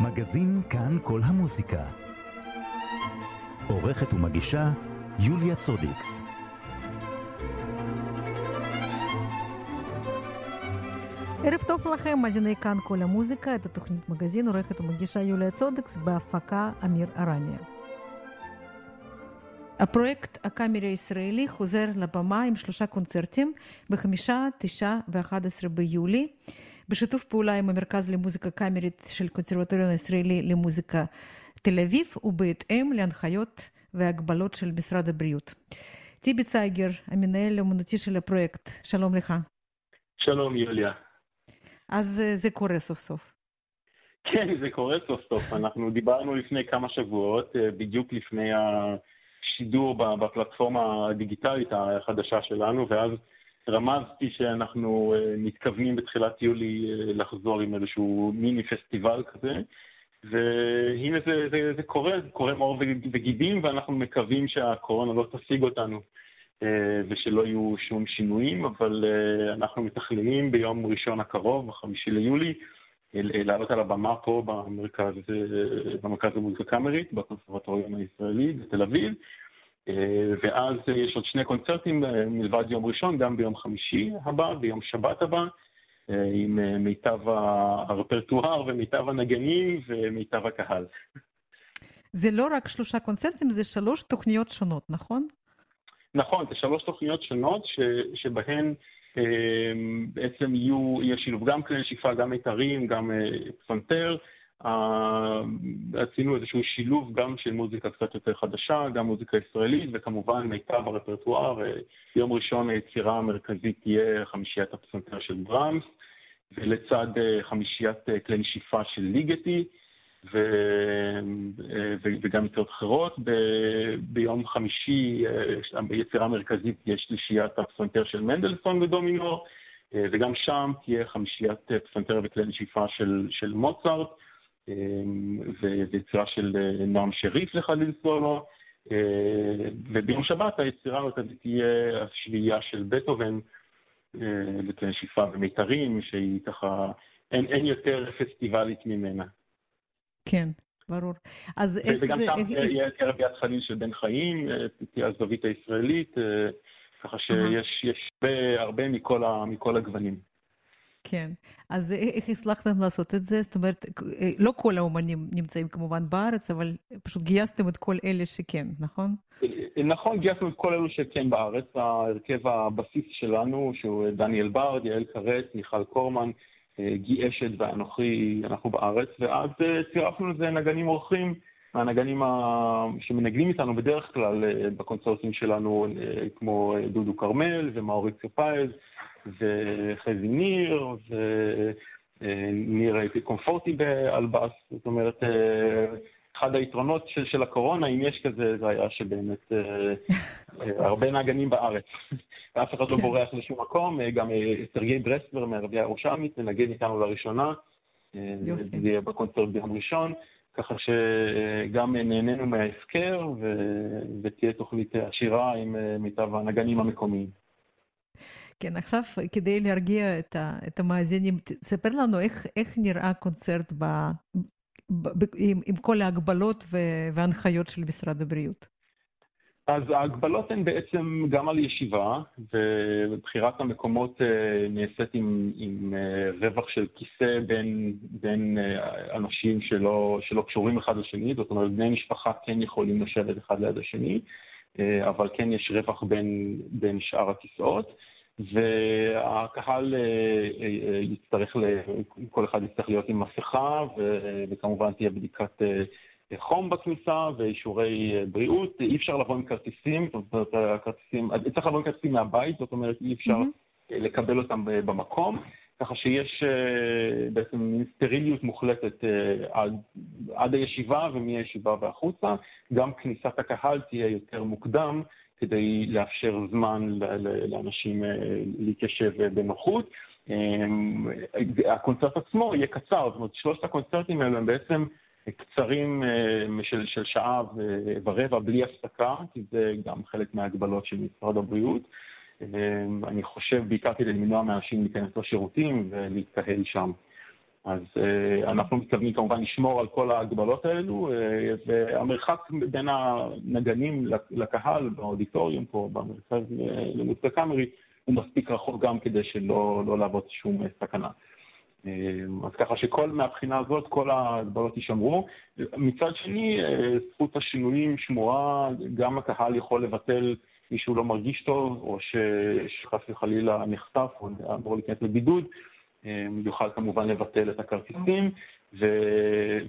מגזין כאן כל המוזיקה. עורכת ומגישה יוליה צודיקס. ערב טוב לכם, מאזיני כאן כל המוזיקה. את התוכנית מגזין עורכת ומגישה יוליה צודיקס, בהפקה אמיר ערניה. הפרויקט הקאמרי הישראלי חוזר לבמה עם 3 קונצרטים ב-5, 9 ו-11 ביולי, בשיתוף פעולה עם המרכז למוזיקה קאמרית של קונסרבטוריון ישראלי למוזיקה תל אביב, ובהתאם להנחיות והגבלות של משרד הבריאות. טיבי צייגר, המנהל האומנותי של הפרויקט, שלום לך. שלום יוליה. אז זה קורה סוף סוף. כן, זה קורה סוף סוף. אנחנו דיברנו לפני כמה שבועות, בדיוק לפני שידור בפלטפורמה הדיגיטלית החדשה שלנו, ואז רמזתי שאנחנו מתכוונים בתחילת יולי לחזור עם איזשהו מיני פסטיבל כזה, והנה זה קורה מאור וגידים, ואנחנו מקווים שהקורונה לא תשיג אותנו ושלא יהיו שום שינויים, אבל אנחנו מתכננים ביום ראשון הקרוב, 5 ליולי, לעלות על הבמה פה במרכז המוזיקה הקאמרית, בקונסרבטוריון הישראלי בתל אביב, ואז יש עוד 2 קונצרטים מלבד יום ראשון, גם ביום חמישי הבא, ביום שבת הבא, עם מיטב הרפרטואר ומיטב הנגנים ומיטב הקהל. זה לא רק 3 קונצרטים, זה 3 תוכניות שונות, נכון? נכון, זה 3 תוכניות שונות שבהן בעצם יהיה שילוב גם כלי נשיפה, גם מיתרים, גם פסנתר. עשינו איזשהו שילוב גם של מוזיקה קצת יותר חדשה, גם מוזיקה ישראלית, וכמובן מיטב הרפרטואר. יום ראשון היצירה המרכזית תהיה 5 הפסנתר של דראמס, ולצד 5 כלי נשיפה של ליגטי, וגם יצירות אחרות. ביום חמישי יצירה מרכזית יש שלישיית הפסנתר של מנדלסון ודומינור, וגם שם תהיה 5 פסנתר וכלי נשיפה של מוצרט, ויצירה של נועם שריף לחליל סולו, וביום שבת היצירה המרכזית תהיה השביעייה של בטהובן וכלי נשיפה ומיתרים, שהיא ככה אין יותר פסטיבלית ממנה. כן, ברור. אז וגם שם יהיה רביעת חליל של בן חיים, תהיה הזווית הישראלית, ככה שיש הרבה מכל הגוונים. כן, אז איך הצלחתם לעשות את זה? זאת אומרת, לא כל האומנים נמצאים כמובן בארץ, אבל פשוט גייסתם את כל אלה שכן, נכון? נכון, גייסנו את כל אלו שכן בארץ. הרכב הבסיס שלנו, שהוא דניאל ברד, יעל קרץ, ניכל קורמן, גי אשת ואנוכי, אנחנו בארץ, ואז צירפנו לזה נגנים אורחים. הנגנים שמנגנים איתנו בדרך כלל בקונצרטים שלנו, כמו דודו קרמל ומאוריציו פייז וחזי ניר וניר קומפורטי באלבאס. זאת אומרת, אחד היתרונות של הקורונה, אם יש כזה, זה היה שבאמת הרבה נגנים בארץ. ואף אחד לא בורח לשום מקום. גם סרגי ברסלר מהרביעייה הירושלמית מנגן איתנו לראשונה. זה יהיה בקונצרט ביום ראשון. ככה שגם נהנינו מההזכר, ותהיה תוכנית עשירה עם מיטב הנגנים המקומיים. כן, עכשיו כדי להרגיע את המאזינים, תספר לנו איך נראה קונצרט עם כל ההגבלות וההנחיות של משרד הבריאות. אז ההגבלות הן בעצם גם על ישיבה, ובחירת המקומות נעשית עם רווח של כיסא בין אנשים שלא קשורים אחד לשני. זאת אומרת, בני משפחה כן יכולים לשבת אחד ליד השני, אבל כן יש רווח בין שאר הכיסאות, והקהל יצטרך, כל אחד יצטרך להיות עם מסכה, וכמובן תהיה בדיקת חום בכניסה ואישורי בריאות. אי אפשר לבוא עם כרטיסים, צריך לבוא עם כרטיסים מהבית, זאת אומרת אי אפשר לקבל אותם במקום, ככה שיש בעצם סטריליות מוחלטת עד הישיבה ומהישיבה והחוצה. גם כניסת הקהל תהיה יותר מוקדם, כדי לאפשר זמן לאנשים להתיישב בנוחות. הקונצרט עצמו יהיה קצר, זאת אומרת 3 הקונצרטים האלה הם בעצם קצרים של שעה ורבע בלי הפסקה, כי זה גם חלק מההגבלות של משרד הבריאות. אני חושב בעיקר כדי למנוע מאנשים להיכנס לשירותים ולהתקהל שם. אז אנחנו מתכוונים כמובן לשמור על כל ההגבלות האלו, והמרחק בין הנגנים לקהל באודיטוריום פה, במרכז למוזיקה קאמרית, הוא מספיק רחוק גם כדי שלא לעבוד שום סכנה. אז ככה שכל, מהבחינה הזאת, כל ההגבלות יישמרו. מצד שני, זכות השינויים שמורה, גם הקהל יכול לבטל מישהו לא מרגיש טוב, או שחס וחלילה נחשף, או אמור להיכנס לבידוד, יוכל כמובן לבטל את הכרטיסים,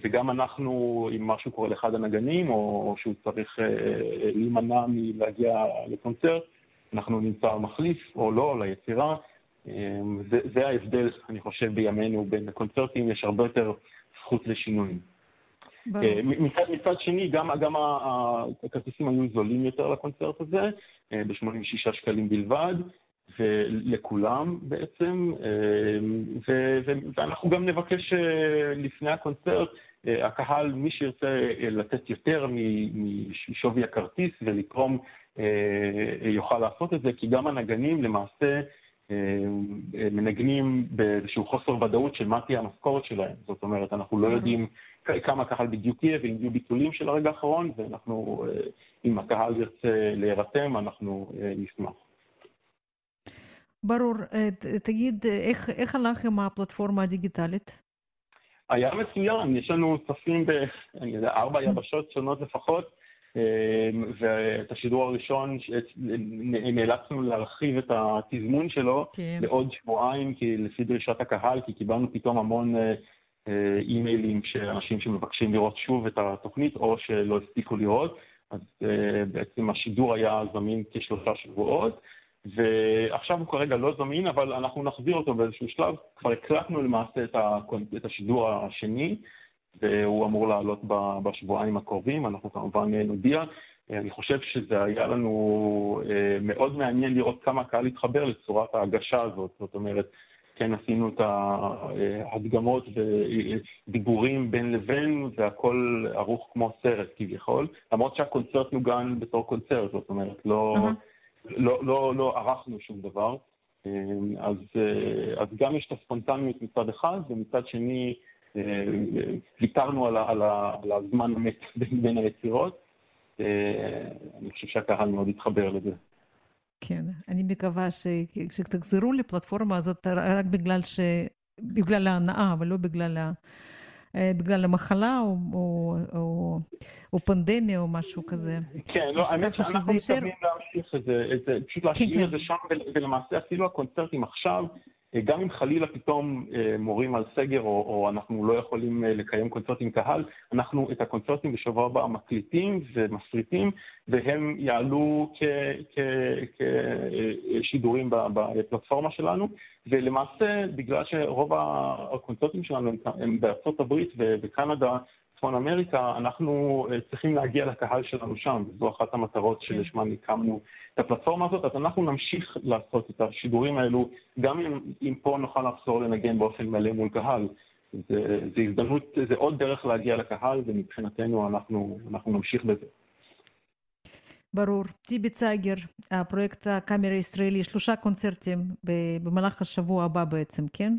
וגם אנחנו, אם משהו קורה לאחד הנגנים, או שהוא צריך להימנע מלהגיע לקונצרט, אנחנו נמצא מחליף או לא ליצירה. זה ההבדל, אני חושב, בימינו בין הקונצרטים, יש הרבה יותר זכות לשינויים. מצד שני, גם הכרטיסים היו זולים יותר לקונצרט הזה, ב-86 שקלים בלבד, ולכולם בעצם, ואנחנו גם נבקש לפני הקונצרט, הקהל, מי שירצה לתת יותר משווי הכרטיס ולתרום, יוכל לעשות את זה, כי גם הנגנים למעשה מנגנים באיזשהו חוסר ודאות של מה תהיה המשכורת שלהם. זאת אומרת, אנחנו לא יודעים כמה הקהל בדיוק יהיה, ואם יהיו ביטולים של הרגע האחרון, ואנחנו, אם הקהל ירצה להירתם, אנחנו נשמח. ברור. תגיד, איך הלך עם הפלטפורמה הדיגיטלית? היה מצוין, יש לנו צפים ב4 יבשות שונות לפחות, ואת השידור הראשון נאלצנו להרחיב את התזמון שלו לעוד שבועיים, כי לפי דרישת הקהל, כי קיבלנו פתאום המון אימיילים של אנשים שמבקשים לראות שוב את התוכנית או שלא הספיקו לראות, אז בעצם השידור היה זמין כ3 שבועות, ועכשיו הוא כרגע לא זמין, אבל אנחנו נחזיר אותו באיזשהו שלב. כבר הקלטנו למעשה את השידור השני, והוא אמור לעלות בשבועיים הקרובים, אנחנו כמובן נודיע. אני חושב שזה היה לנו מאוד מעניין לראות כמה הקהל התחבר לצורת ההגשה הזאת. זאת אומרת, כן עשינו את ההדגמות ודיבורים בין לבין, והכל ערוך כמו סרט כביכול, למרות שהקונצרט נוגן בתור קונצרט, זאת אומרת, לא ערכנו שום דבר. אז גם יש את הספונטניות מצד אחד, ומצד שני ויתרנו על הזמן המת בין היצירות. אני חושב שהקהל מאוד התחבר לזה. כן, אני מקווה שכשתחזרו לפלטפורמה הזאת רק בגלל ההנאה, אבל לא בגלל המחלה או פנדמיה או משהו כזה. כן, לא, האמת שאנחנו מתכוונים להמשיך את זה, פשוט להשאיר את זה שם, ולמעשה אפילו הקונצרטים עכשיו, גם אם חלילה פתאום מורים על סגר, או אנחנו לא יכולים לקיים קונצרטים קהל, אנחנו את הקונצרטים בשבוע הבא מקליטים ומסריטים, והם יעלו כשידורים בפלטפורמה שלנו, ולמעשה בגלל שרוב הקונצרטים שלנו הם בארצות הברית ובקנדה, צפון אמריקה, אנחנו צריכים להגיע לקהל שלנו שם, וזו אחת המטרות שלשמן הקמנו את הפלטפורמה הזאת, אז אנחנו נמשיך לעשות את השידורים האלו, גם אם פה נוכל לחזור לנגן באופן מלא מול קהל. זה הזדמנות, זה עוד דרך להגיע לקהל, ומבחינתנו אנחנו נמשיך בזה. ברור. טיבי צייגר, הפרויקט הקאמרי הישראלי, 3 קונצרטים במהלך השבוע הבא בעצם, כן?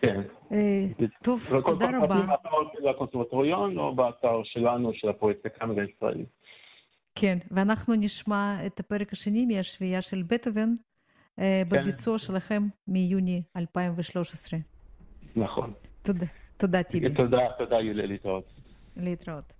כן. טוב, תודה רבה. לקונסרבטוריון או באתר שלנו של הפרויקט הקאמרי הישראלי. כן, ואנחנו נשמע את הפרק השני מהשביעייה של בטהובן בביצוע שלכם מיוני 2013. נכון. תודה טיבי. תודה יוליה, להתראות. להתראות.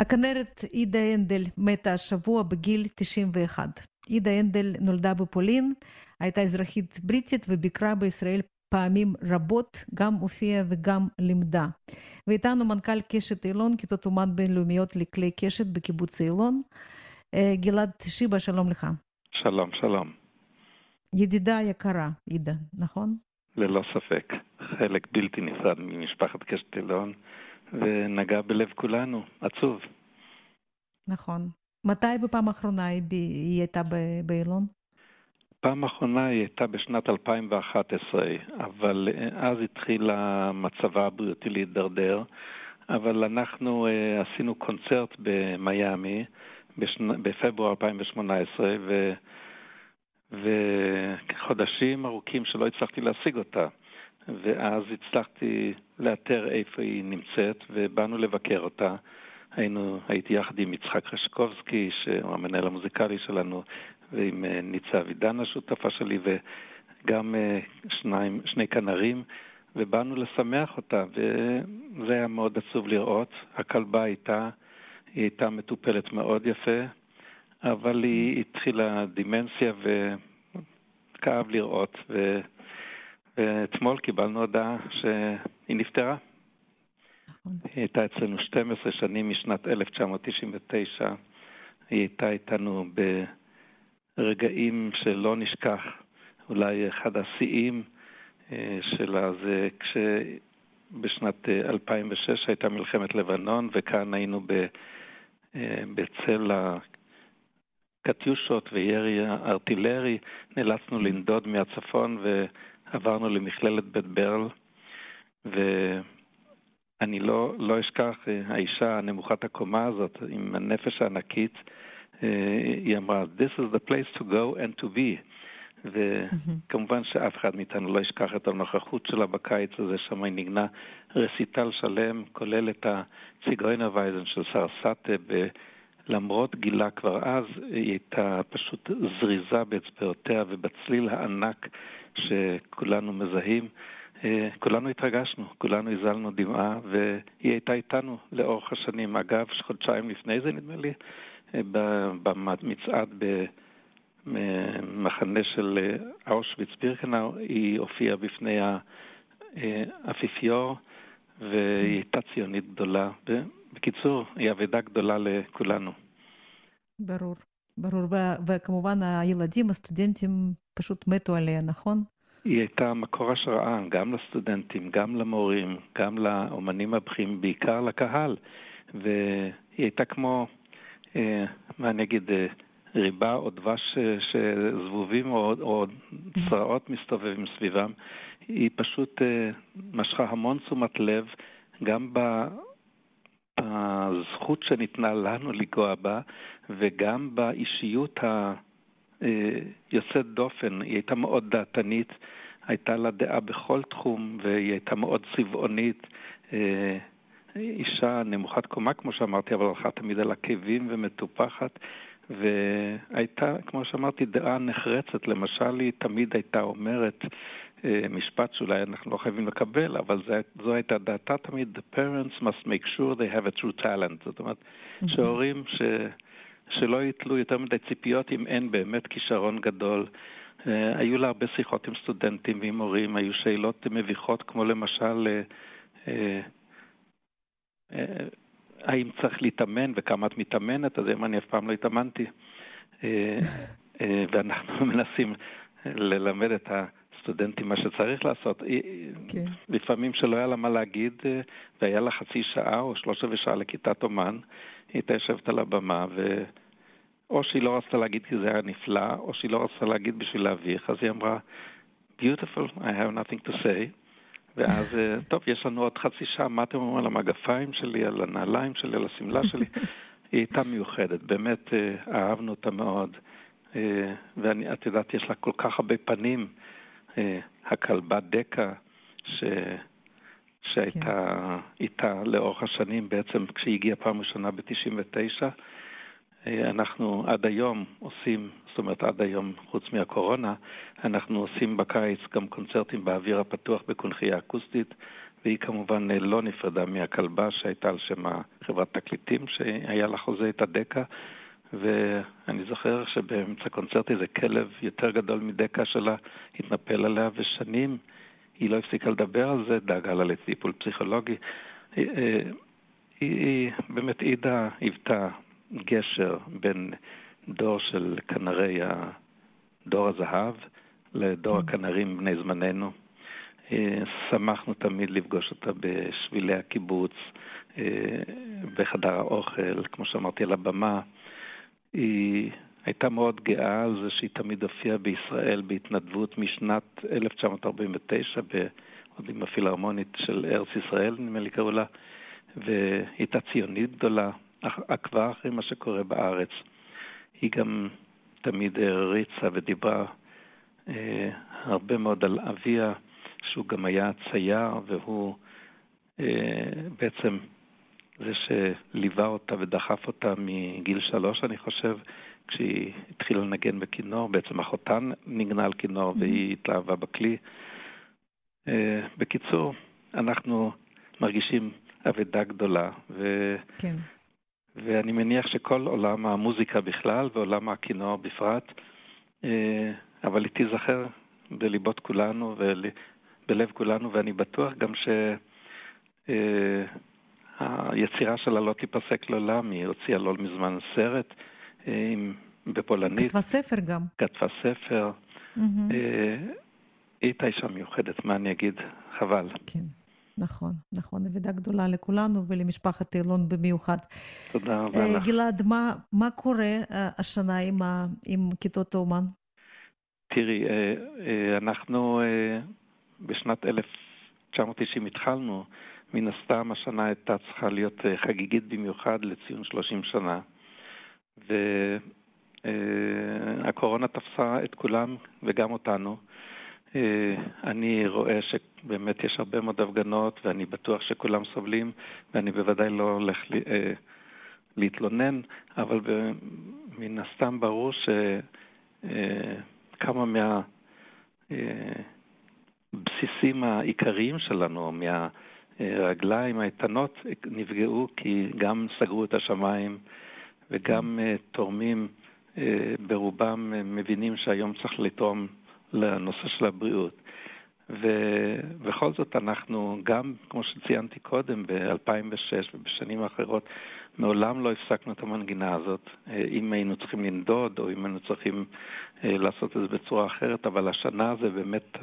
הכנרת אידה הנדל מתה השבוע בגיל 91. אידה הנדל נולדה בפולין, הייתה אזרחית בריטית וביקרה בישראל פעמים רבות, גם הופיעה וגם לימדה. ואיתנו מנכ"ל קשת אילון, כיתות אומן בינלאומיות לכלי קשת בקיבוץ אילון, גלעד שיבה, שלום לך. שלום, שלום. ידידה יקרה, אידה, נכון? ללא ספק, חלק בלתי נפרד ממשפחת קשת אילון, ונגע בלב כולנו, עצוב. נכון. מתי בפעם האחרונה היא הייתה באילון? פעם האחרונה היא הייתה בשנת 2011, אבל אז התחיל המצבה הבריאותי להידרדר, אבל אנחנו עשינו קונצרט במייאמי בפברואר 2018, וחודשים ארוכים שלא הצלחתי להשיג אותה. ואז הצלחתי לאתר איפה היא נמצאת, ובאנו לבקר אותה. הייתי יחד עם יצחק חשקובסקי, שהוא המנהל המוזיקלי שלנו, ועם ניצה אבידנה, שותפה שלי, וגם שני כנרים, ובאנו לשמח אותה, וזה היה מאוד עצוב לראות. הכלבה היא הייתה מטופלת מאוד יפה, אבל היא התחילה דימנציה, וכאב לראות, ואתמול קיבלנו הודעה שהיא נפטרה. נכון. היא הייתה אצלנו 12 שנים משנת 1999. היא הייתה איתנו ברגעים שלא נשכח. אולי אחד השיאים שלה זה כשבשנת 2006 הייתה מלחמת לבנון, וכאן היינו בצל הקטיושות וירי ארטילרי. נאלצנו לנדוד מהצפון עברנו למכללת בית ברל, ואני לא אשכח, האישה הנמוכת הקומה הזאת, עם הנפש הענקית, היא אמרה, This is the place to go and to be. וכמובן שאף אחד מאיתנו לא ישכח את הנוכחות שלה בקיץ הזה, שם היא נגנה רסיטל שלם, כולל את הציגוינה וייזן של סרסטה, למרות גילה כבר אז, היא הייתה פשוט זריזה באצבעותיה, ובצליל הענק שכולנו מזהים, כולנו התרגשנו, כולנו הזלנו דמעה, והיא הייתה איתנו לאורך השנים. אגב, חודשיים לפני זה, נדמה לי, במצעד במחנה של אושוויץ-בירקנאו, היא הופיעה בפני האפיפיור, והיא הייתה ציונית גדולה. בקיצור, היא עבודה גדולה לכולנו. ברור, ברור. וכמובן הילדים, הסטודנטים פשוט מתו עליה, נכון? היא הייתה מקור השראה גם לסטודנטים, גם למורים, גם לאומנים הבכירים, בעיקר לקהל. והיא הייתה כמו, מה אני אגיד, ריבה או דבש שזבובים או צרעות מסתובבים סביבם. היא פשוט משכה המון תשומת לב, גם הזכות שניתנה לנו לגוע בה, וגם באישיות יוצאת דופן. היא הייתה מאוד דעתנית, הייתה לה דעה בכל תחום, והיא הייתה מאוד צבעונית, אישה נמוכת קומה, כמו שאמרתי, אבל הלכה תמיד על עקבים ומטופחת, והייתה, כמו שאמרתי, דעה נחרצת. למשל, היא תמיד הייתה אומרת משפט שאולי אנחנו לא חייבים לקבל, אבל זו הייתה דעתה תמיד, the parents must make sure they have a true talent. זאת אומרת, שהורים שלא יתלו יותר מדי ציפיות אם אין באמת כישרון גדול. היו לה הרבה שיחות עם סטודנטים ועם הורים, היו שאלות מביכות, כמו למשל, האם צריך להתאמן וכמה את מתאמנת, אז אם אני אף פעם לא התאמנתי. ואנחנו מנסים ללמד את הסטודנטים מה שצריך לעשות. לפעמים שלא היה לה מה להגיד, והיה לה חצי שעה או 3 שעות לכיתת אומן, היא הייתה יושבת על הבמה, או שהיא לא רצתה להגיד כי זה היה נפלא, או שהיא לא רצתה להגיד בשביל להביך, אז היא אמרה, beautiful, I have nothing to say. ואז, טוב, יש לנו עוד חצי שעה, מה אתם אומרים על המגפיים שלי, על הנעליים שלי, על הסמלה שלי? היא הייתה מיוחדת, באמת אהבנו אותה מאוד, ואת יודעת, יש לה כל כך הרבה פנים, הכלבה דקה, שהייתה איתה לאורך השנים, בעצם כשהיא הגיעה פעם ראשונה ב-99, אנחנו עד היום עושים, זאת אומרת עד היום חוץ מהקורונה, אנחנו עושים בקיץ גם קונצרטים באוויר הפתוח בקונחייה אקוסטית, והיא כמובן לא נפרדה מהכלבה שהייתה על שם חברת תקליטים שהיה לה חוזה את הדקה, ואני זוכר שבאמצע קונצרט איזה כלב יותר גדול מדקה שלה התנפל עליה, ושנים היא לא הפסיקה לדבר על זה, דאגה לה לטיפול פסיכולוגי. היא באמת עידה, היוותה גשר בין דור של כנרי דור הזהב לדור הכנרים בני זמננו. שמחנו תמיד לפגוש אותה בשבילי הקיבוץ, בחדר האוכל, כמו שאמרתי על הבמה. היא הייתה מאוד גאה על זה שהיא תמיד הופיעה בישראל בהתנדבות משנת 1949, עוד עם הפילהרמונית של ארץ ישראל, נדמה לי קראו לה, והיא הייתה ציונית גדולה, עקבה אחרי מה שקורה בארץ. היא גם תמיד הריצה ודיברה הרבה מאוד על אביה, שהוא גם היה צייר, והוא בעצם זה שליווה אותה ודחף אותה מגיל 3, אני חושב, כשהיא התחילה לנגן בכינור, בעצם אחותה נגנה על כינור והיא התלהבה בכלי. בקיצור, אנחנו מרגישים עבודה גדולה, כן. ואני מניח שכל עולם המוזיקה בכלל ועולם הכינור בפרט, אבל היא תיזכר בליבות כולנו ובלב כולנו, ואני בטוח גם שהיצירה שלה לא תיפסק לעולם. היא הוציאה לא מזמן סרט בפולנית. כתבה ספר גם. כתבה ספר. היא הייתה אישה מיוחדת, מה אני אגיד? חבל. כן. נכון, נכון. עבודה גדולה לכולנו ולמשפחת אילון במיוחד. תודה רבה לך. גלעד, מה קורה השנה עם כיתות האומן? תראי, אנחנו בשנת 1990 התחלנו, מן הסתם השנה הייתה צריכה להיות חגיגית במיוחד לציון 30 שנה, והקורונה תפסה את כולם וגם אותנו. אני רואה שבאמת יש הרבה מאוד הפגנות, ואני בטוח שכולם סובלים, ואני בוודאי לא הולך להתלונן, אבל מן הסתם ברור שכמה מהבסיסים העיקריים שלנו, מהרגליים האיתנות, נפגעו, כי גם סגרו את השמיים וגם תורמים ברובם מבינים שהיום צריך לתרום לנושא של הבריאות. ובכל זאת אנחנו גם, כמו שציינתי קודם, ב-2006 ובשנים האחרות, מעולם לא הפסקנו את המנגינה הזאת. אם היינו צריכים לנדוד או אם היינו צריכים לעשות את זה בצורה אחרת, אבל השנה זה באמת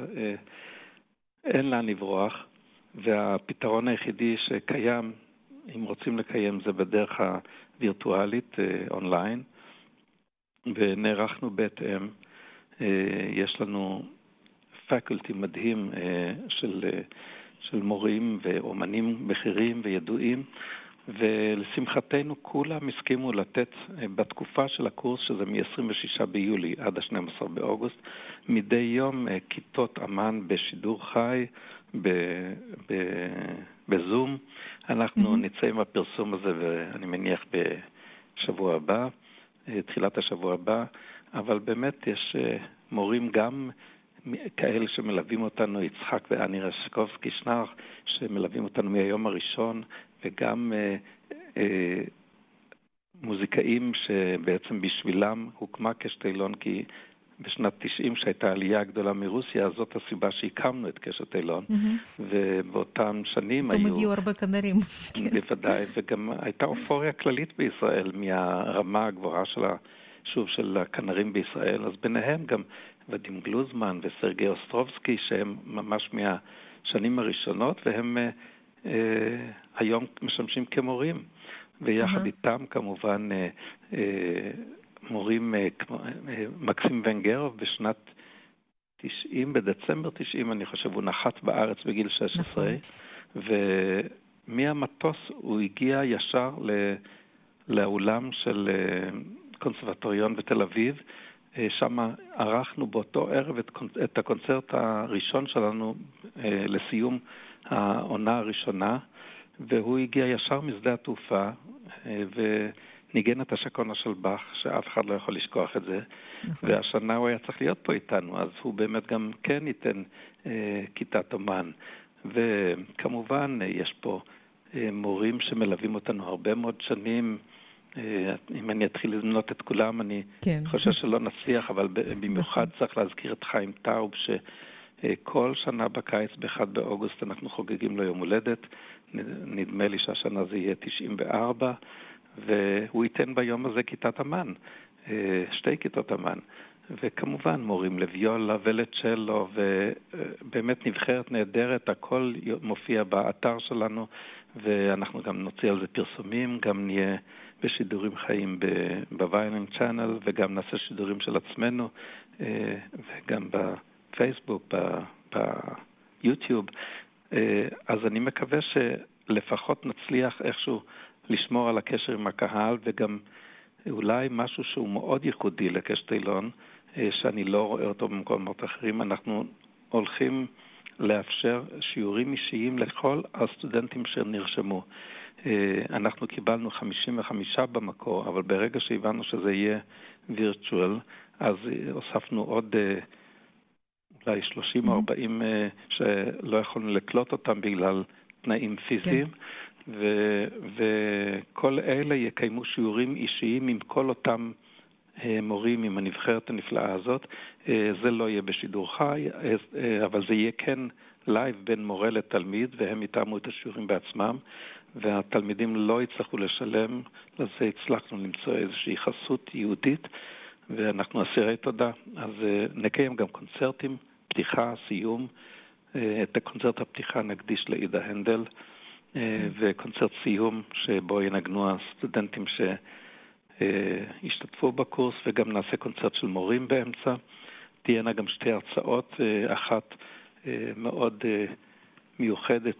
אין לה נברוח, והפתרון היחידי שקיים, אם רוצים לקיים, זה בדרך הווירטואלית, אונליין, ונערכנו בהתאם. יש לנו פקולטי מדהים של מורים ואומנים בכירים וידועים, ולשמחתנו כולם הסכימו לתת בתקופה של הקורס, שזה מ-26 ביולי עד ה-12 באוגוסט, מדי יום כיתות אמן בשידור חי, בזום. אנחנו נצא עם הפרסום הזה, ואני מניח בשבוע הבא, תחילת השבוע הבא, אבל באמת יש מורים גם כאלה שמלווים אותנו, יצחק ואני רשקובסקי שנר, שמלווים אותנו מהיום הראשון, וגם מוזיקאים שבעצם בשבילם הוקמה קשת אילון, כי בשנת 90 שהייתה עלייה גדולה מרוסיה, זאת הסיבה שהקמנו את קשת אילון, ובאותם שנים היו... הגיעו הרבה כנרים. בוודאי, וגם הייתה אופוריה כללית בישראל מהרמה הגבוהה שלה, שוב של הכנרים בישראל, אז ביניהם גם ודים גלוזמן וסרגי אוסטרובסקי, שהם ממש מהשנים הראשונות, והם היום משמשים כמורים, ויחד איתם כמובן מורים מקסים ונגרוב בשנת 90, בדצמבר 90 אני חושב, הוא נחת בארץ בגיל 16, ומהמטוס הוא הגיע ישר לאולם של קונסרבטוריון בתל אביב, שם ערכנו באותו ערב את הקונצרט הראשון שלנו לסיום העונה הראשונה, והוא הגיע ישר משדה התעופה, ניגן את השקונה של באך, שאף אחד לא יכול לשכוח את זה, והשנה הוא היה צריך להיות פה איתנו, אז הוא באמת גם כן ייתן כיתת אומן. וכמובן יש פה מורים שמלווים אותנו הרבה מאוד שנים, אם אני אתחיל לזמנות את כולם, אני חושב שלא נצליח, אבל במיוחד צריך להזכיר את חיים טאוב, שכל שנה בקיץ, ב-1 באוגוסט, אנחנו חוגגים לו יום הולדת, נדמה לי שהשנה זה יהיה 94, והוא ייתן ביום הזה כיתת אמן, 2 כיתות אמן, וכמובן מורים לויולה ולצ'לו, ובאמת נבחרת נהדרת, הכל מופיע באתר שלנו, ואנחנו גם נוציא על זה פרסומים, גם נהיה בשידורים חיים בוויילינג צ'אנל, וגם נעשה שידורים של עצמנו, וגם בפייסבוק, ביוטיוב. אז אני מקווה שלפחות נצליח איכשהו לשמור על הקשר עם הקהל, וגם אולי משהו שהוא מאוד ייחודי לקשת אילון, שאני לא רואה אותו במקומות אחרים. אנחנו הולכים לאפשר שיעורים אישיים לכל הסטודנטים שנרשמו. אנחנו קיבלנו 55 במקור, אבל ברגע שהבנו שזה יהיה וירטואל, אז הוספנו עוד אולי 30 או 40 שלא יכולנו לקלוט אותם בגלל תנאים פיזיים. וכל אלה יקיימו שיעורים אישיים עם כל אותם מורים, עם הנבחרת הנפלאה הזאת. זה לא יהיה בשידור חי, אבל זה יהיה כן לייב בין מורה לתלמיד, והם יתאמו את השיעורים בעצמם, והתלמידים לא יצטרכו לשלם, לזה הצלחנו למצוא איזושהי חסות יהודית, ואנחנו אסירי תודה. אז נקיים גם קונצרטים, פתיחה, סיום. את הקונצרט הפתיחה נקדיש לאידה הנדל, וקונצרט סיום שבו ינגנו הסטודנטים שהשתתפו בקורס, וגם נעשה קונצרט של מורים באמצע. תהיינה גם 2 הרצאות, אחת מאוד מיוחדת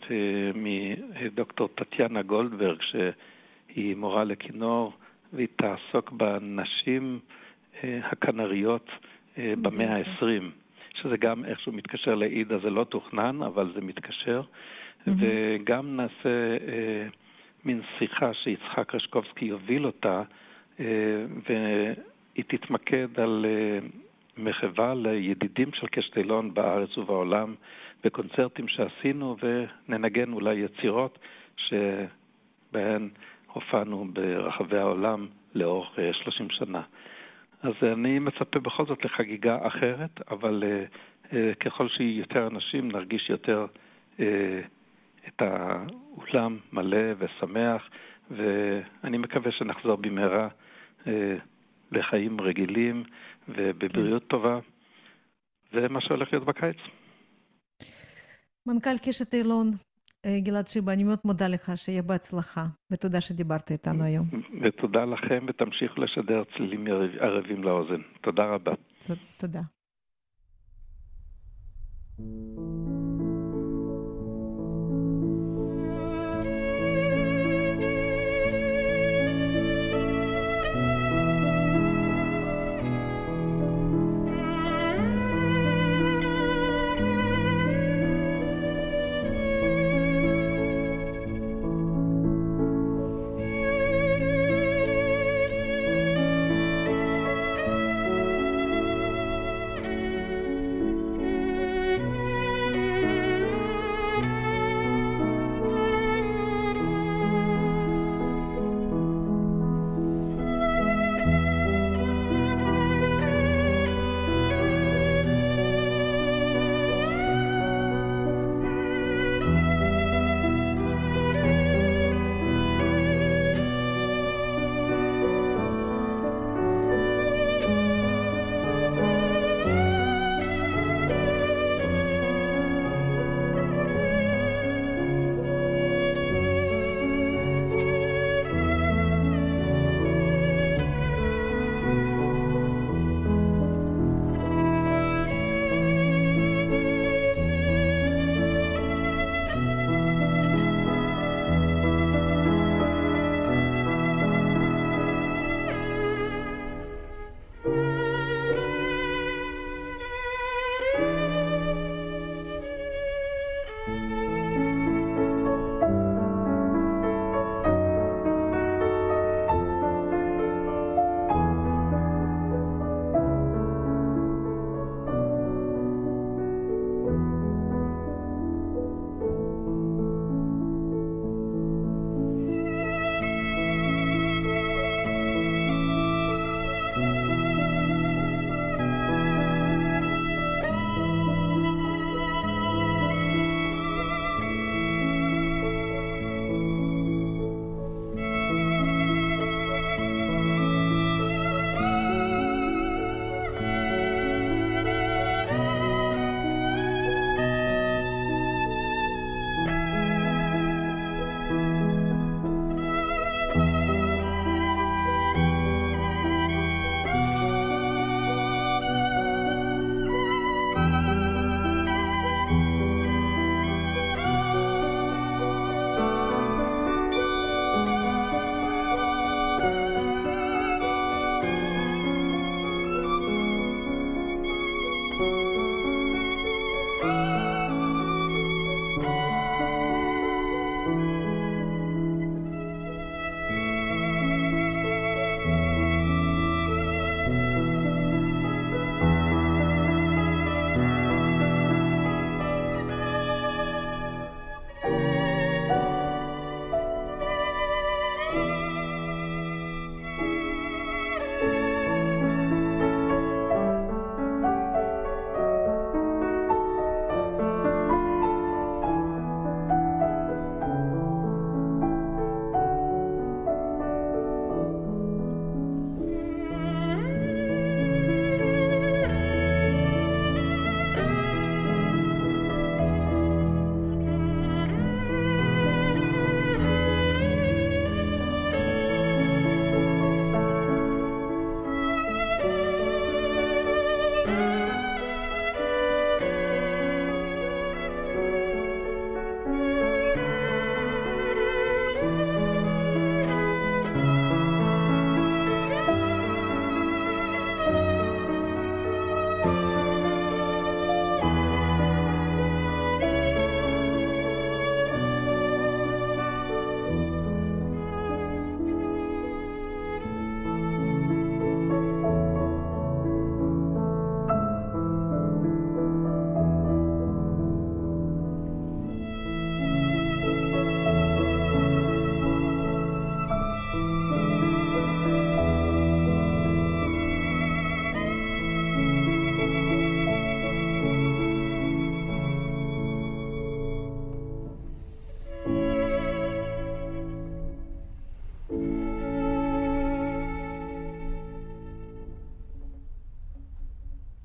מדוקטור טטיאנה גולדברג, שהיא מורה לכינור, והיא תעסוק בנשים הקנריות במאה ה-20, שזה גם איכשהו מתקשר לעידה, זה לא תוכנן, אבל זה מתקשר. וגם נעשה מין שיחה שיצחק חשקובסקי יוביל אותה, והיא תתמקד על מחווה לידידים של קשת אילון בארץ ובעולם, בקונצרטים שעשינו, וננגן אולי יצירות שבהן הופענו ברחבי העולם לאורך 30 שנה. אז אני מצפה בכל זאת לחגיגה אחרת, אבל ככל שהיא יותר אנשים נרגיש יותר את האולם מלא ושמח, ואני מקווה שנחזור במהרה לחיים רגילים ובבריאות טובה. זה מה שהולך להיות בקיץ. מנכ"ל קשת אילון, גלעד שיבה, אני מאוד מודה לך, שיהיה בהצלחה, ותודה שדיברת איתנו היום. ותודה לכם, ותמשיכו לשדר צלילים ערבים לאוזן. תודה רבה. תודה.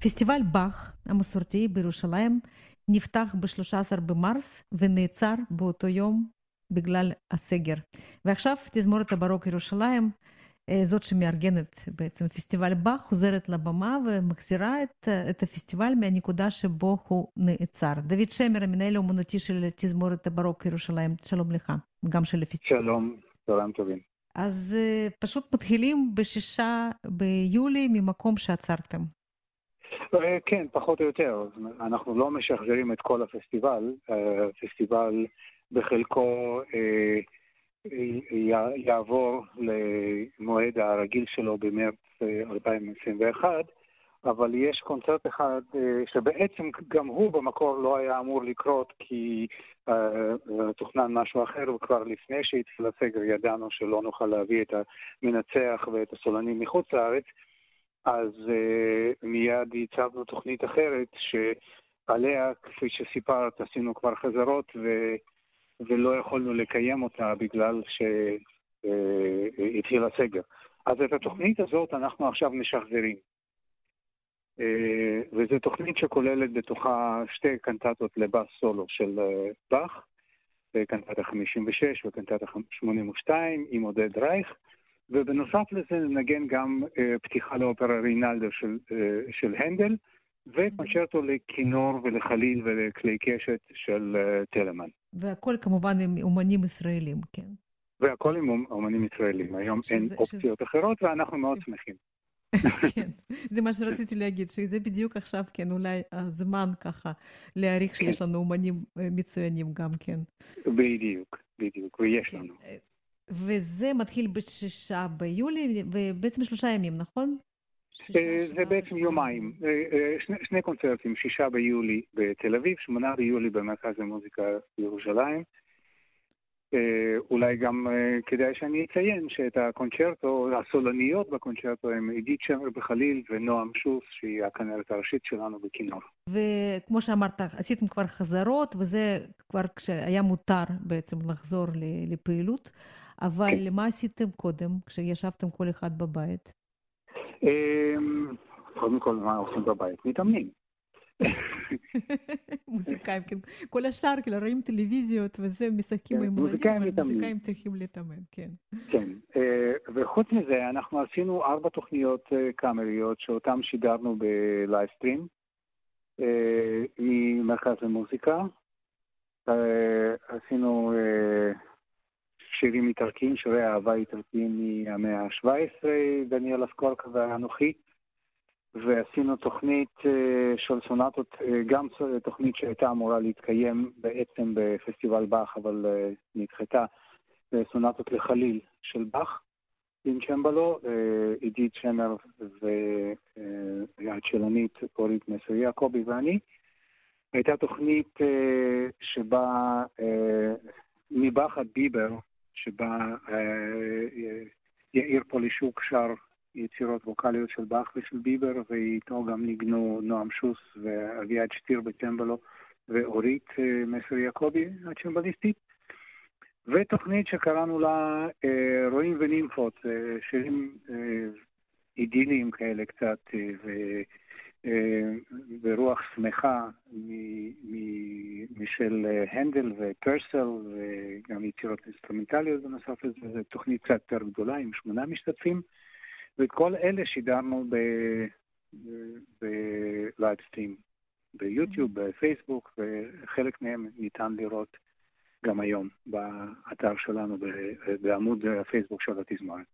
פסטיבל באך המסורתי בירושלים נפתח ב-13 במרס ונעצר באותו יום בגלל הסגר. ועכשיו תזמורת הברוק ירושלים, זאת שמארגנת בעצם פסטיבל באך, חוזרת לבמה ומחזירה את הפסטיבל מהנקודה שבו הוא נעצר. דוד שמר, המנהל האומנותי של תזמורת הברוק ירושלים, שלום לך, גם של הפסטיבל. שלום, תורם טובים. אז פשוט מתחילים ב6 ביולי ממקום שעצרתם. כן, פחות או יותר. אנחנו לא משחזרים את כל הפסטיבל. הפסטיבל בחלקו יעבור למועד הרגיל שלו במרץ 2021, אבל יש קונצרט אחד שבעצם גם הוא במקור לא היה אמור לקרות, כי תוכנן משהו אחר, וכבר לפני שהתחיל הסגר ידענו שלא נוכל להביא את המנצח ואת הסולנים מחוץ לארץ, אז מיד ייצבנו תוכנית אחרת שעליה, כפי שסיפרת, עשינו כבר חזרות ולא יכולנו לקיים אותה בגלל שהתחיל הסגר. אז את התוכנית הזאת אנחנו עכשיו משחזרים. וזו תוכנית שכוללת בתוכה 2 קנטטות לבאס סולו של באך, קנטטה 56 וקנטטה 82 עם עודד רייך, ובנוסף לזה נגן גם פתיחה לאופרה רינאלדו של הנדל, וקונצ'רטו לכינור ולחליל ולכלי קשת של טלמן. והכל כמובן עם אומנים ישראלים, כן? והכל עם אומנים ישראלים. היום אין אופציות אחרות ואנחנו מאוד שמחים. כן, זה מה שרציתי להגיד, שזה בדיוק עכשיו, כן, אולי הזמן ככה להעריך שיש לנו אומנים מצוינים גם, כן. בדיוק, בדיוק, ויש לנו. וזה מתחיל ב6 ביולי, ובעצם 3 ימים, נכון? זה בעצם יומיים, 2 קונצרטים, 6 ביולי בתל אביב, 8 ביולי במרכז למוזיקה בירושלים. אולי גם כדאי שאני אציין שאת הקונצ'רטו, הסולניות בקונצ'רטו הם עידית שמר בחליל ונועם שוס, שהיא הכנרת הראשית שלנו בכינור. וכמו שאמרת, עשיתם כבר חזרות, וזה כבר כשהיה מותר בעצם לחזור לפעילות, אבל כן. מה עשיתם קודם, כשישבתם כל אחד בבית? קודם כל, מה עושים בבית? מתאמנים. מוזיקאים, כל השאר כאילו רואים טלוויזיות וזה, משחקים עם מולדים, אבל מוזיקאים צריכים להתאמן, כן. כן, וחוץ מזה אנחנו עשינו 4 תוכניות קאמריות שאותן שידרנו בלייבסטרים ממרכז למוזיקה. עשינו שירים איטלקיים, שירי אהבה איטלקיים מהמאה ה-17, דניאל אסקורקה והנוכי, ועשינו תוכנית של סונטות, גם תוכנית שהייתה אמורה להתקיים בעצם בפסטיבל באך, אבל נדחתה, סונטות לחליל של באך, עם צ'מבלו, עידית שמר והצ'לנית אורית מסו יעקובי ואני. הייתה תוכנית שבה מבאך עד ביבר, שבה יאיר פולישוק שר יצירות ווקליות של באך ושל ביבר, ואיתו גם ניגנו נועם שוס ואביעד שטיר בצ'מבלו ואורית מסר יעקובי הצ'מבליסטית, ותוכנית שקראנו לה רועים ונימפות, שירים אידיליים כאלה קצת, ורוח שמחה משל הנדל ופרסל, וגם יצירות אינסטרומנטליות בנוסף לזה. זו תוכנית קצת יותר גדולה עם 8 משתתפים, ואת כל אלה שידרנו בלייבסטרים, ביוטיוב, בפייסבוק, וחלק מהם ניתן לראות גם היום באתר שלנו, בעמוד הפייסבוק של התזמורת.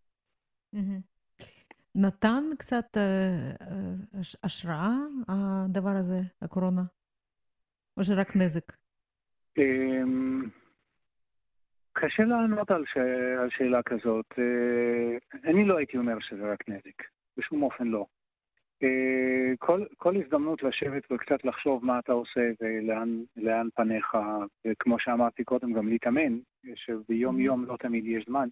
נתן קצת השראה הדבר הזה, הקורונה? או שרק נזק? קשה לענות על שאלה כזאת. אני לא הייתי אומר שזה רק נזק, בשום אופן לא. כל הזדמנות לשבת וקצת לחשוב מה אתה עושה ולאן פניך, כמו שאמרתי קודם, גם להתאמן, שביום יום לא תמיד יש זמן.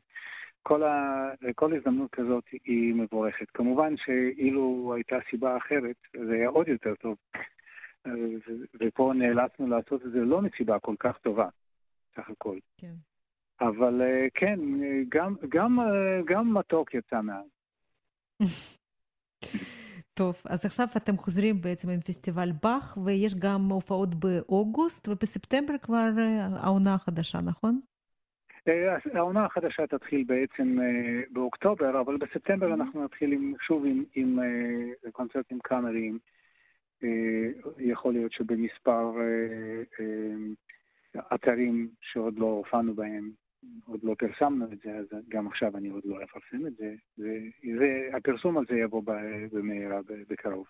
כל הזדמנות כזאת היא מבורכת. כמובן שאילו הייתה סיבה אחרת, זה היה עוד יותר טוב. ופה נאלצנו לעשות את זה לא מסיבה כל כך טובה, סך הכל. כן. אבל כן, גם מתוק יצא מעל. טוב, אז עכשיו אתם חוזרים בעצם עם פסטיבל באך, ויש גם הופעות באוגוסט, ובספטמבר כבר העונה החדשה, נכון? העונה החדשה תתחיל בעצם באוקטובר, אבל בספטמבר אנחנו נתחיל שוב עם קונצרטים קאמריים. יכול להיות שבמספר אתרים שעוד לא הופענו בהם, עוד לא פרסמנו את זה, אז גם עכשיו אני עוד לא אפרסם את זה. הפרסום הזה יבוא במהרה בקרוב.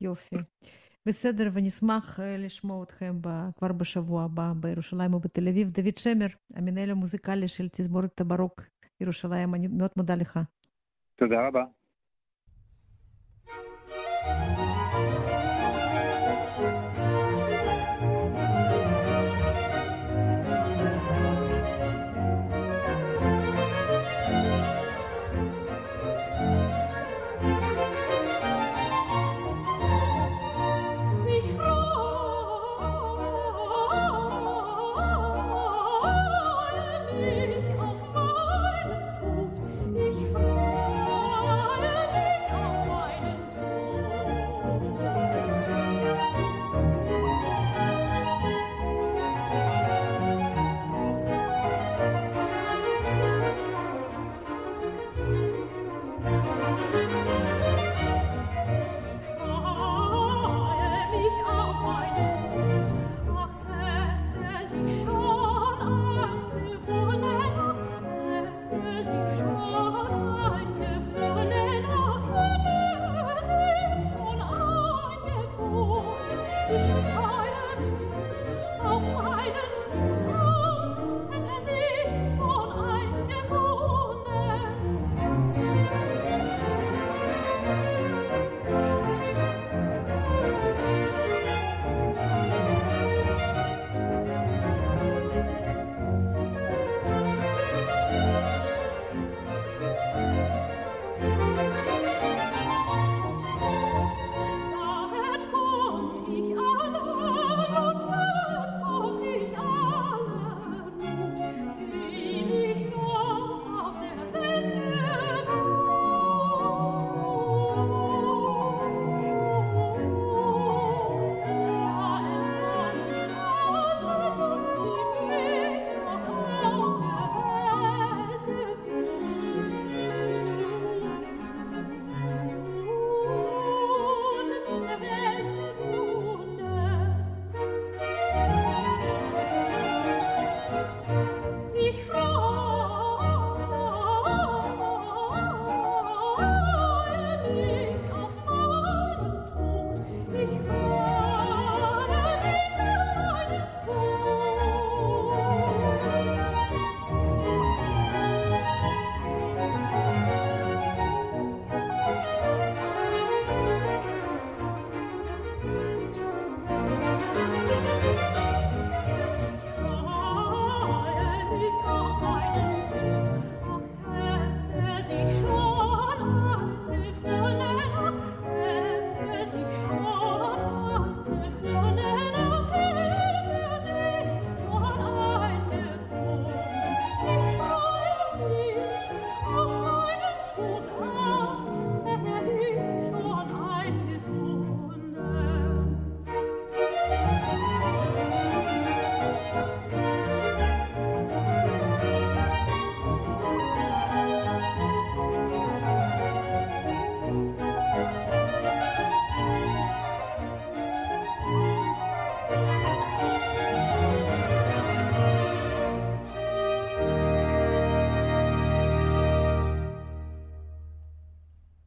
יופי. בסדר, ונשמח לשמוע אתכם כבר בשבוע הבא בירושלים ובתל אביב. דוד שמר, המנהל המוזיקלי של תזמורת הברוק ירושלים, אני מאוד מודה לך. תודה רבה.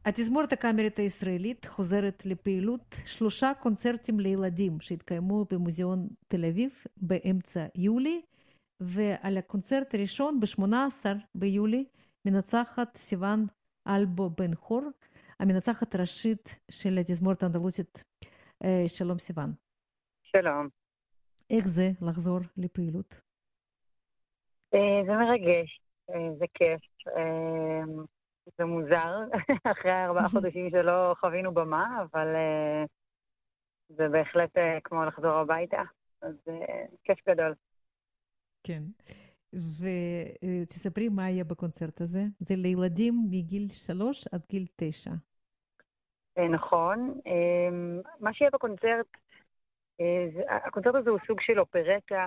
התזמורת הקאמרית הישראלית חוזרת לפעילות 3 קונצרטים לילדים שהתקיימו במוזיאון תל אביב באמצע יולי, ועל הקונצרט הראשון ב-18 ביולי מנצחת סיוון אלבו בן חור, המנצחת הראשית של התזמורת האנדלוסית. שלום סיוון. שלום. איך זה לחזור לפעילות? זה מרגש, זה כיף. זה מוזר, אחרי 4 חודשים שלא חווינו במה, אבל זה בהחלט כמו לחזור הביתה, אז כיף גדול. כן, ותספרי מה היה בקונצרט הזה, זה לילדים מגיל 3 עד גיל 9. נכון. מה שיהיה בקונצרט, הקונצרט הזה הוא סוג של אופרטה,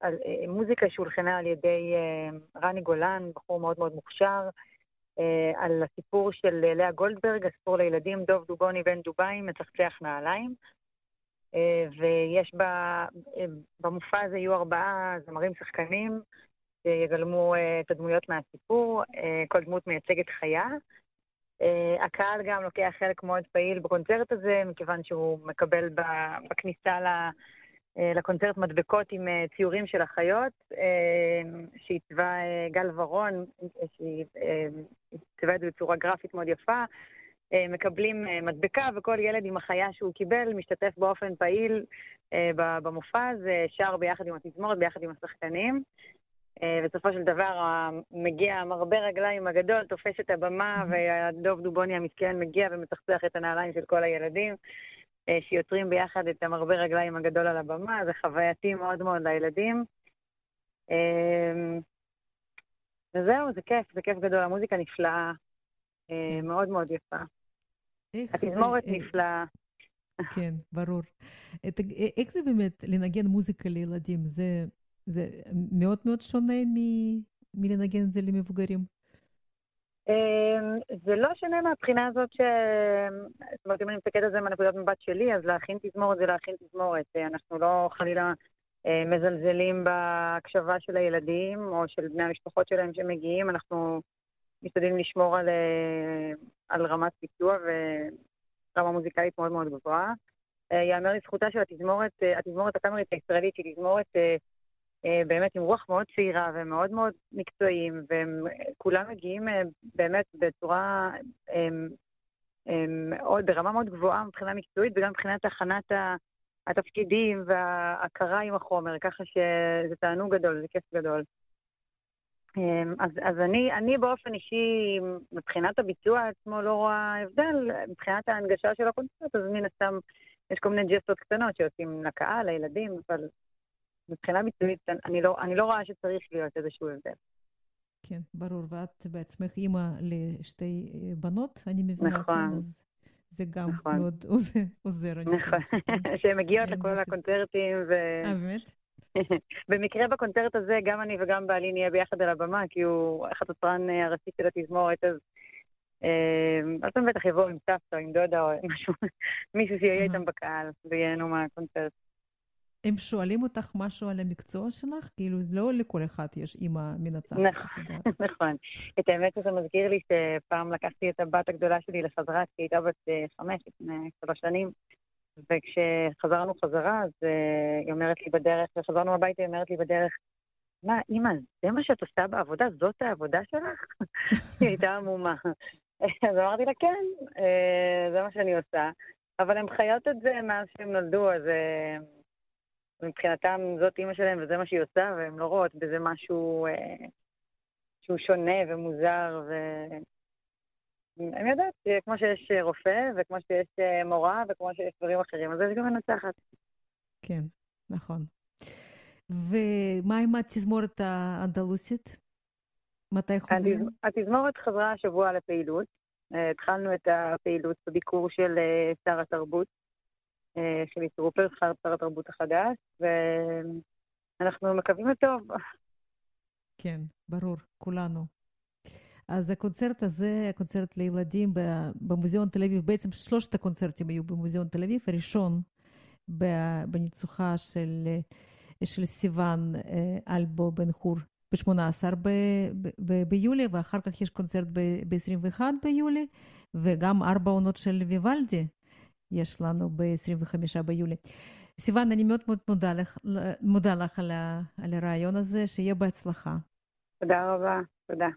על מוזיקה שהולחנה על ידי רני גולן, בחור מאוד מאוד מוכשר, על הסיפור של לאה גולדברג, הסיפור לילדים, דוב דובוני בן דובאי, מצחצח נעליים, ויש במופע הזה יהיו 4 זמרים שחקנים, שיגלמו את הדמויות מהסיפור, כל דמות מייצגת חיה. הקהל גם לוקח חלק מאוד פעיל בקונצרט הזה, מכיוון שהוא מקבל בכניסה לקונצרט מדבקות עם ציורים של החיות, שעיצבה גל ורון, שהיא עיצבה את זה בצורה גרפית מאוד יפה, מקבלים מדבקה, וכל ילד עם החיה שהוא קיבל משתתף באופן פעיל במופע הזה, שר ביחד עם התזמורת, ביחד עם השחקנים. ובסופו של דבר מגיע מרבה רגליים הגדול, תופס את הבמה, והדוב דובוני המסכן מגיע ומצחצח את הנעליים של כל הילדים, שיוצרים ביחד את המרבה רגליים הגדול על הבמה. זה חווייתי מאוד מאוד לילדים. וזהו, זה כיף, זה כיף גדול. המוזיקה נפלאה, מאוד מאוד יפה. התזמורת נפלאה. כן, ברור. איך זה באמת לנגן מוזיקה לילדים? זה מאוד מאוד שונה מלנגן את זה למבוגרים? זה לא שונה מהבחינה הזאת זאת אומרת, אם אני מסתכלת על זה מהנקודת מבט שלי, אז להכין תזמורת זה להכין תזמורת. אנחנו לא חלילה מזלזלים בהקשבה של הילדים או של בני המשפחות שלהם שמגיעים. אנחנו משתדלים לשמור על רמת ביצוע ורמה מוזיקלית מאוד מאוד גבוהה. יאמר לזכותה של התזמורת הקאמרית הישראלית, שהיא תזמורת באמת עם רוח מאוד צעירה ומאוד מאוד מקצועיים, וכולם מגיעים באמת בצורה ברמה מאוד גבוהה מבחינה מקצועית, וגם מבחינת הכנת התפקידים וההכרה עם החומר, ככה שזה תענוג גדול, זה כיף גדול. אז אני באופן אישי, מבחינת הביצוע עצמו לא רואה הבדל, מבחינת ההנגשה של הקונצרט, אז מן הסתם יש כל מיני ג'סטות קטנות שעושים לקהל, לילדים, אבל מבחינה ביצועית, אני לא רואה שצריך להיות איזשהו הבדל. כן, ברור. ואת בעצמך אימא לשתי בנות, אני מבינה. נכון. אז זה גם מאוד עוזר. נכון. שהן מגיעות לכל הקונצרטים. באמת? במקרה בקונצרט הזה, גם אני וגם בעלי נהיה ביחד על הבמה, כי הוא אחד התרן הראשי של התזמורת, אז אתם בטח יבואו עם סבתא, עם דודה, או משהו, מישהו שיהיה איתם בקהל, וייהנו מהקונצרט. הם שואלים אותך משהו על המקצוע שלך? כאילו, לא לכל אחד יש אימא מנצחת. נכון. את האמת שזה מזכיר לי שפעם לקחתי את הבת הגדולה שלי לחזרת, כי הייתה בת 5 לפני 3 שנים, וכשחזרנו חזרה, אז היא אומרת לי בדרך, וחזרנו הביתה, היא אומרת לי בדרך, מה, אימא, זה מה שאת עושה בעבודה? זאת העבודה שלך? היא הייתה עמומה. אז אמרתי לה, כן, זה מה שאני עושה. אבל הם חיות את זה מאז שהם נולדו, אז מבחינתם זאת אמא שלהם וזה מה שהיא עושה, והם לא רואות בזה משהו שהוא שונה ומוזר. אני יודעת, כמו שיש רופא וכמו שיש מורה וכמו שיש דברים אחרים, אז יש גם מנצחת. כן, נכון. ומה עם התזמורת האנדלוסית? מתי חוזרים? התזמורת חזרה השבוע לפעילות. התחלנו את הפעילות בביקור של שר התרבות, של יצרופר, שר התרבות החדש, ואנחנו מקווים לטוב. כן, ברור, כולנו. אז הקונצרט הזה, הקונצרט לילדים במוזיאון תל אביב, בעצם 3 הקונצרטים היו במוזיאון תל אביב, הראשון בניצוחה של סיוון אלבו בן חור ב-18 ביולי, ואחר כך יש קונצרט ב-21 ביולי, וגם 4 עונות של ויוולדי יש לנו ב-25 ביולי. סיוון, אני מאוד מאוד מודה לך על הרעיון הזה, שיהיה בהצלחה. תודה רבה, תודה.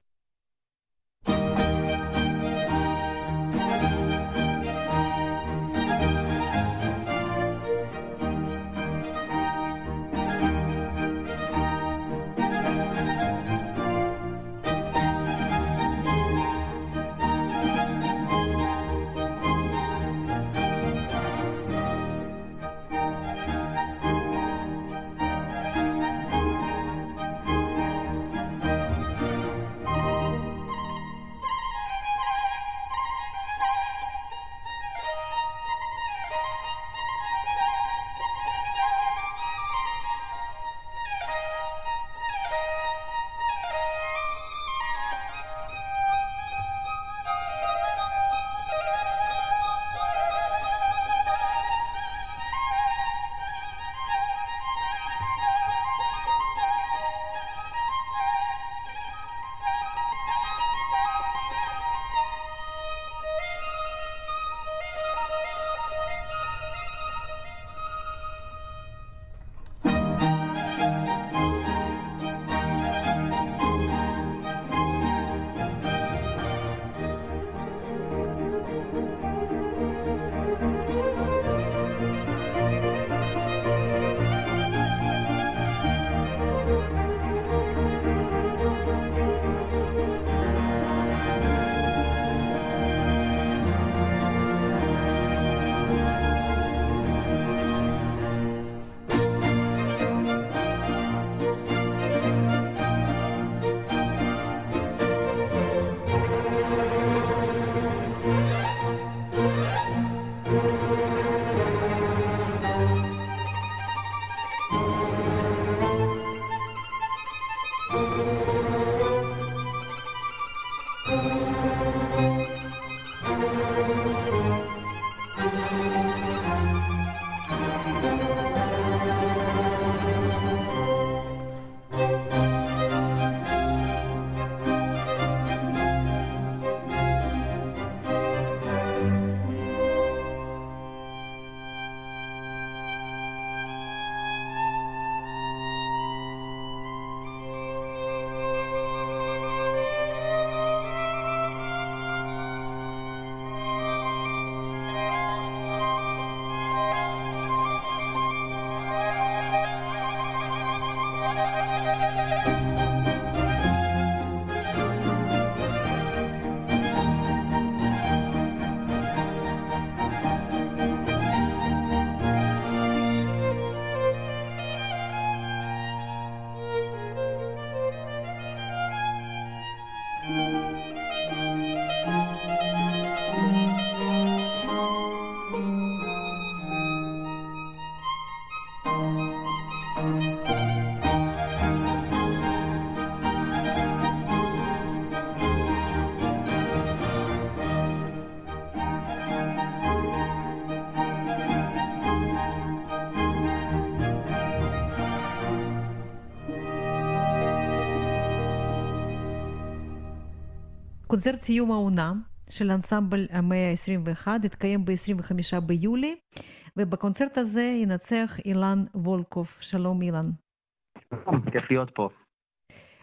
קונצרט סיום העונה של אנסמבל המאה ה-21 התקיים ב-25 ביולי, ובקונצרט הזה ינצח אילן וולקוב. שלום אילן. כיף להיות פה.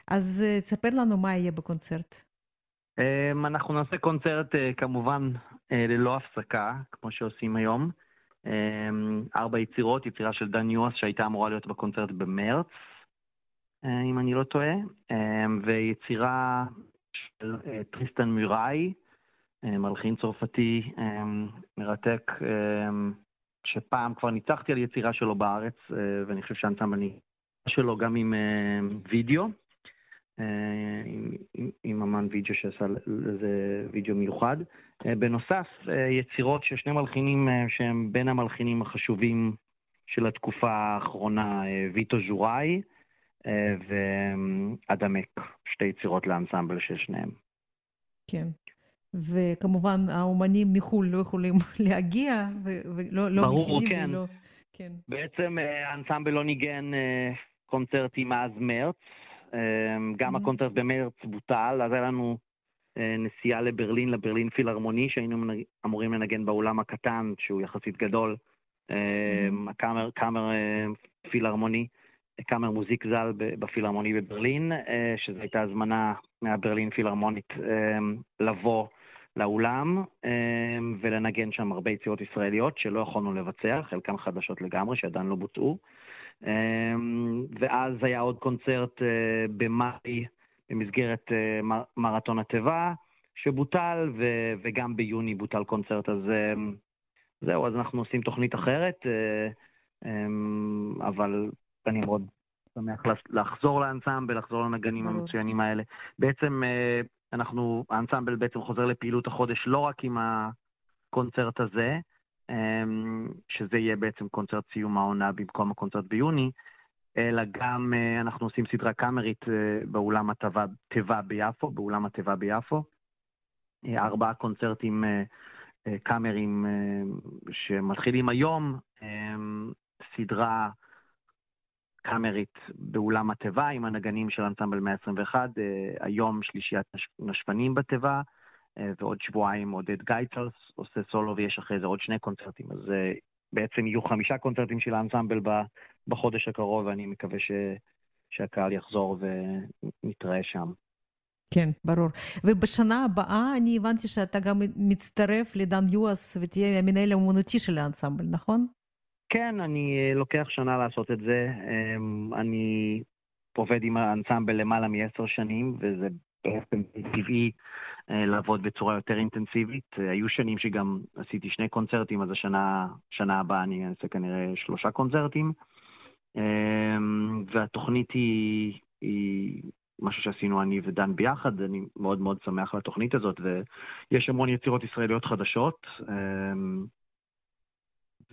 אז תספר לנו מה יהיה בקונצרט. אנחנו נעשה קונצרט כמובן ללא הפסקה, כמו שעושים היום. 4 יצירות, יצירה של דן יוס שהייתה אמורה להיות בקונצרט במרץ, אם אני לא טועה, ויצירה של טריסטן מיראי, מלחין צרפתי מרתק, שפעם כבר ניצחתי על יצירה שלו בארץ, ואני חושב שאני שלו גם עם וידאו, עם אמן וידאו שעשה לזה וידאו מיוחד. בנוסף, יצירות של 2 מלחינים שהם בין המלחינים החשובים של התקופה האחרונה, ויטו ז'וראי ועמק, 2 יצירות לאנסמבל של 2. כן. וכמובן האומנים מחול לא יכולים להגיע ולא ברור, כן. ולא, כן. בעצם האנסמבל לא ניגן קונצרטים מאז מרץ, גם הקונצרט במרץ בוטל, אז היה לנו נסיעה לברלין, לברלין פילהרמוני, שהיינו אמורים לנגן באולם הקטן, שהוא יחסית גדול, הקאמר פילהרמוני, קאמר מוזיק זל בפילהרמוני בברלין, שזו הייתה הזמנה מהברלין פילהרמונית לבוא לאולם, ולנגן שם הרבה יצירות ישראליות שלא יכולנו לבצע, חלקן חדשות לגמרי, שעדיין לא בוצעו. ואז היה עוד קונצרט במאי במסגרת מרתון הטבע שבוטל, וגם ביוני בוטל קונצרט. אז זהו, אז אנחנו עושים תוכנית אחרת, אבל אני מאוד שמח לחזור לאנסמבל, לחזור לנגנים המצוינים האלה. בעצם האנסמבל בעצם חוזר לפעילות החודש לא רק עם הקונצרט הזה, שזה יהיה בעצם קונצרט סיום העונה במקום הקונצרט ביוני, אלא גם אנחנו עושים סדרה קאמרית באולם הטבע ביפו, באולם הטבע ביפו. 4 קונצרטים קאמרים שמתחילים היום, סדרה קאמרית באולם הטבע עם הנגנים של אנסמבל 121, היום שלישיית נשפנים בטבע, ועוד שבועיים עודד גייטרס עושה סולו, ויש אחרי זה עוד 2 קונצרטים. אז בעצם יהיו 5 קונצרטים של האנסמבל בחודש הקרוב, ואני מקווה שהקהל יחזור ונתראה שם. כן, ברור. ובשנה הבאה אני הבנתי שאתה גם מצטרף לדן יואס ותהיה המנהל האומנותי של האנסמבל, נכון? כן, אני לוקח שנה לעשות את זה. אני עובד עם האנסמבל למעלה מ-10 שנים, וזה בעצם טבעי לעבוד בצורה יותר אינטנסיבית. היו שנים שגם עשיתי 2 קונצרטים, אז השנה הבאה אני אעשה כנראה 3 קונצרטים. והתוכנית היא משהו שעשינו אני ודן ביחד, אני מאוד מאוד שמח על התוכנית הזאת, ויש המון יצירות ישראליות חדשות,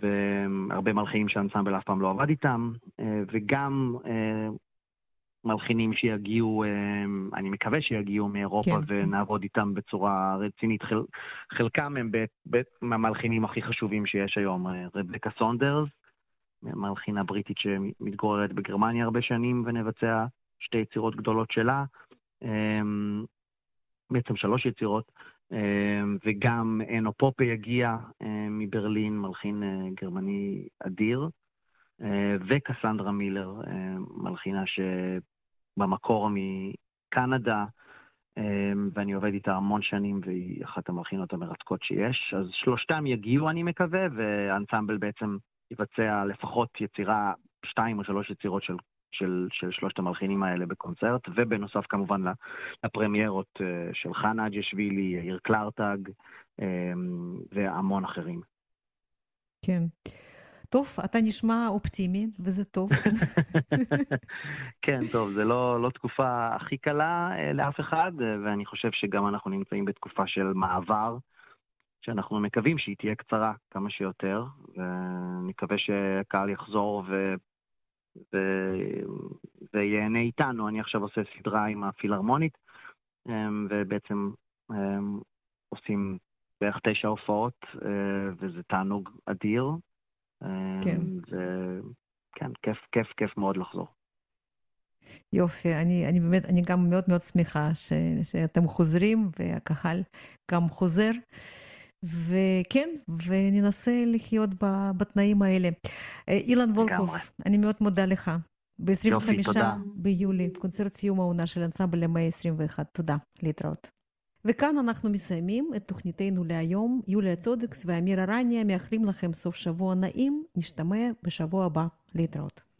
והרבה מלחינים שהאנסמבל אף פעם לא עבד איתם, וגם מלחינים שיגיעו, אני מקווה שיגיעו מאירופה, כן. ונעבוד איתם בצורה רצינית. חלקם הם מהמלחינים הכי חשובים שיש היום. רבקה סונדרס, מלחינה בריטית שמתגוררת בגרמניה הרבה שנים, ונבצע 2 יצירות גדולות שלה, בעצם 3 יצירות, וגם אינו פופה יגיע מברלין, מלחין גרמני אדיר, וקסנדרה מילר, מלחינה שבמקור מקנדה, ואני עובד איתה המון שנים, והיא אחת המלחינות המרתקות שיש. אז 3 יגיעו אני מקווה, והאנסמבל בעצם יבצע לפחות יצירה, 2 או 3 יצירות של 3 המלחינים האלה בקונצרט, ובנוסף כמובן לפרמיירות של חנהג'ה שווילי, אייר קלרטג, והמון אחרים. כן. טוב, אתה נשמע אופטימי, וזה טוב. כן, טוב, זה לא תקופה הכי קלה לאף אחד, ואני חושב שגם אנחנו נמצאים בתקופה של מעבר, שאנחנו מקווים שהיא תהיה קצרה כמה שיותר, ונקווה שהקהל יחזור ויהנה איתנו. אני עכשיו עושה סדרה עם הפילהרמונית, ובעצם עושים בערך 9 הופעות, וזה תענוג אדיר. כן, כיף מאוד לחזור. יופי, אני באמת, אני גם מאוד מאוד שמחה שאתם חוזרים, והקהל גם חוזר, וכן, וננסה לחיות בתנאים האלה. אילן וולקוב, אני מאוד מודה לך. ב-25 ביולי, קונצרט סיום העונה של אנסמבל המאה ה-21. תודה, להתראות. וכאן אנחנו מסיימים את תוכניתנו להיום. יוליה צודיקס ואמיר ערניה מאחלים לכם סוף שבוע נעים. נשתמע בשבוע הבא. להתראות.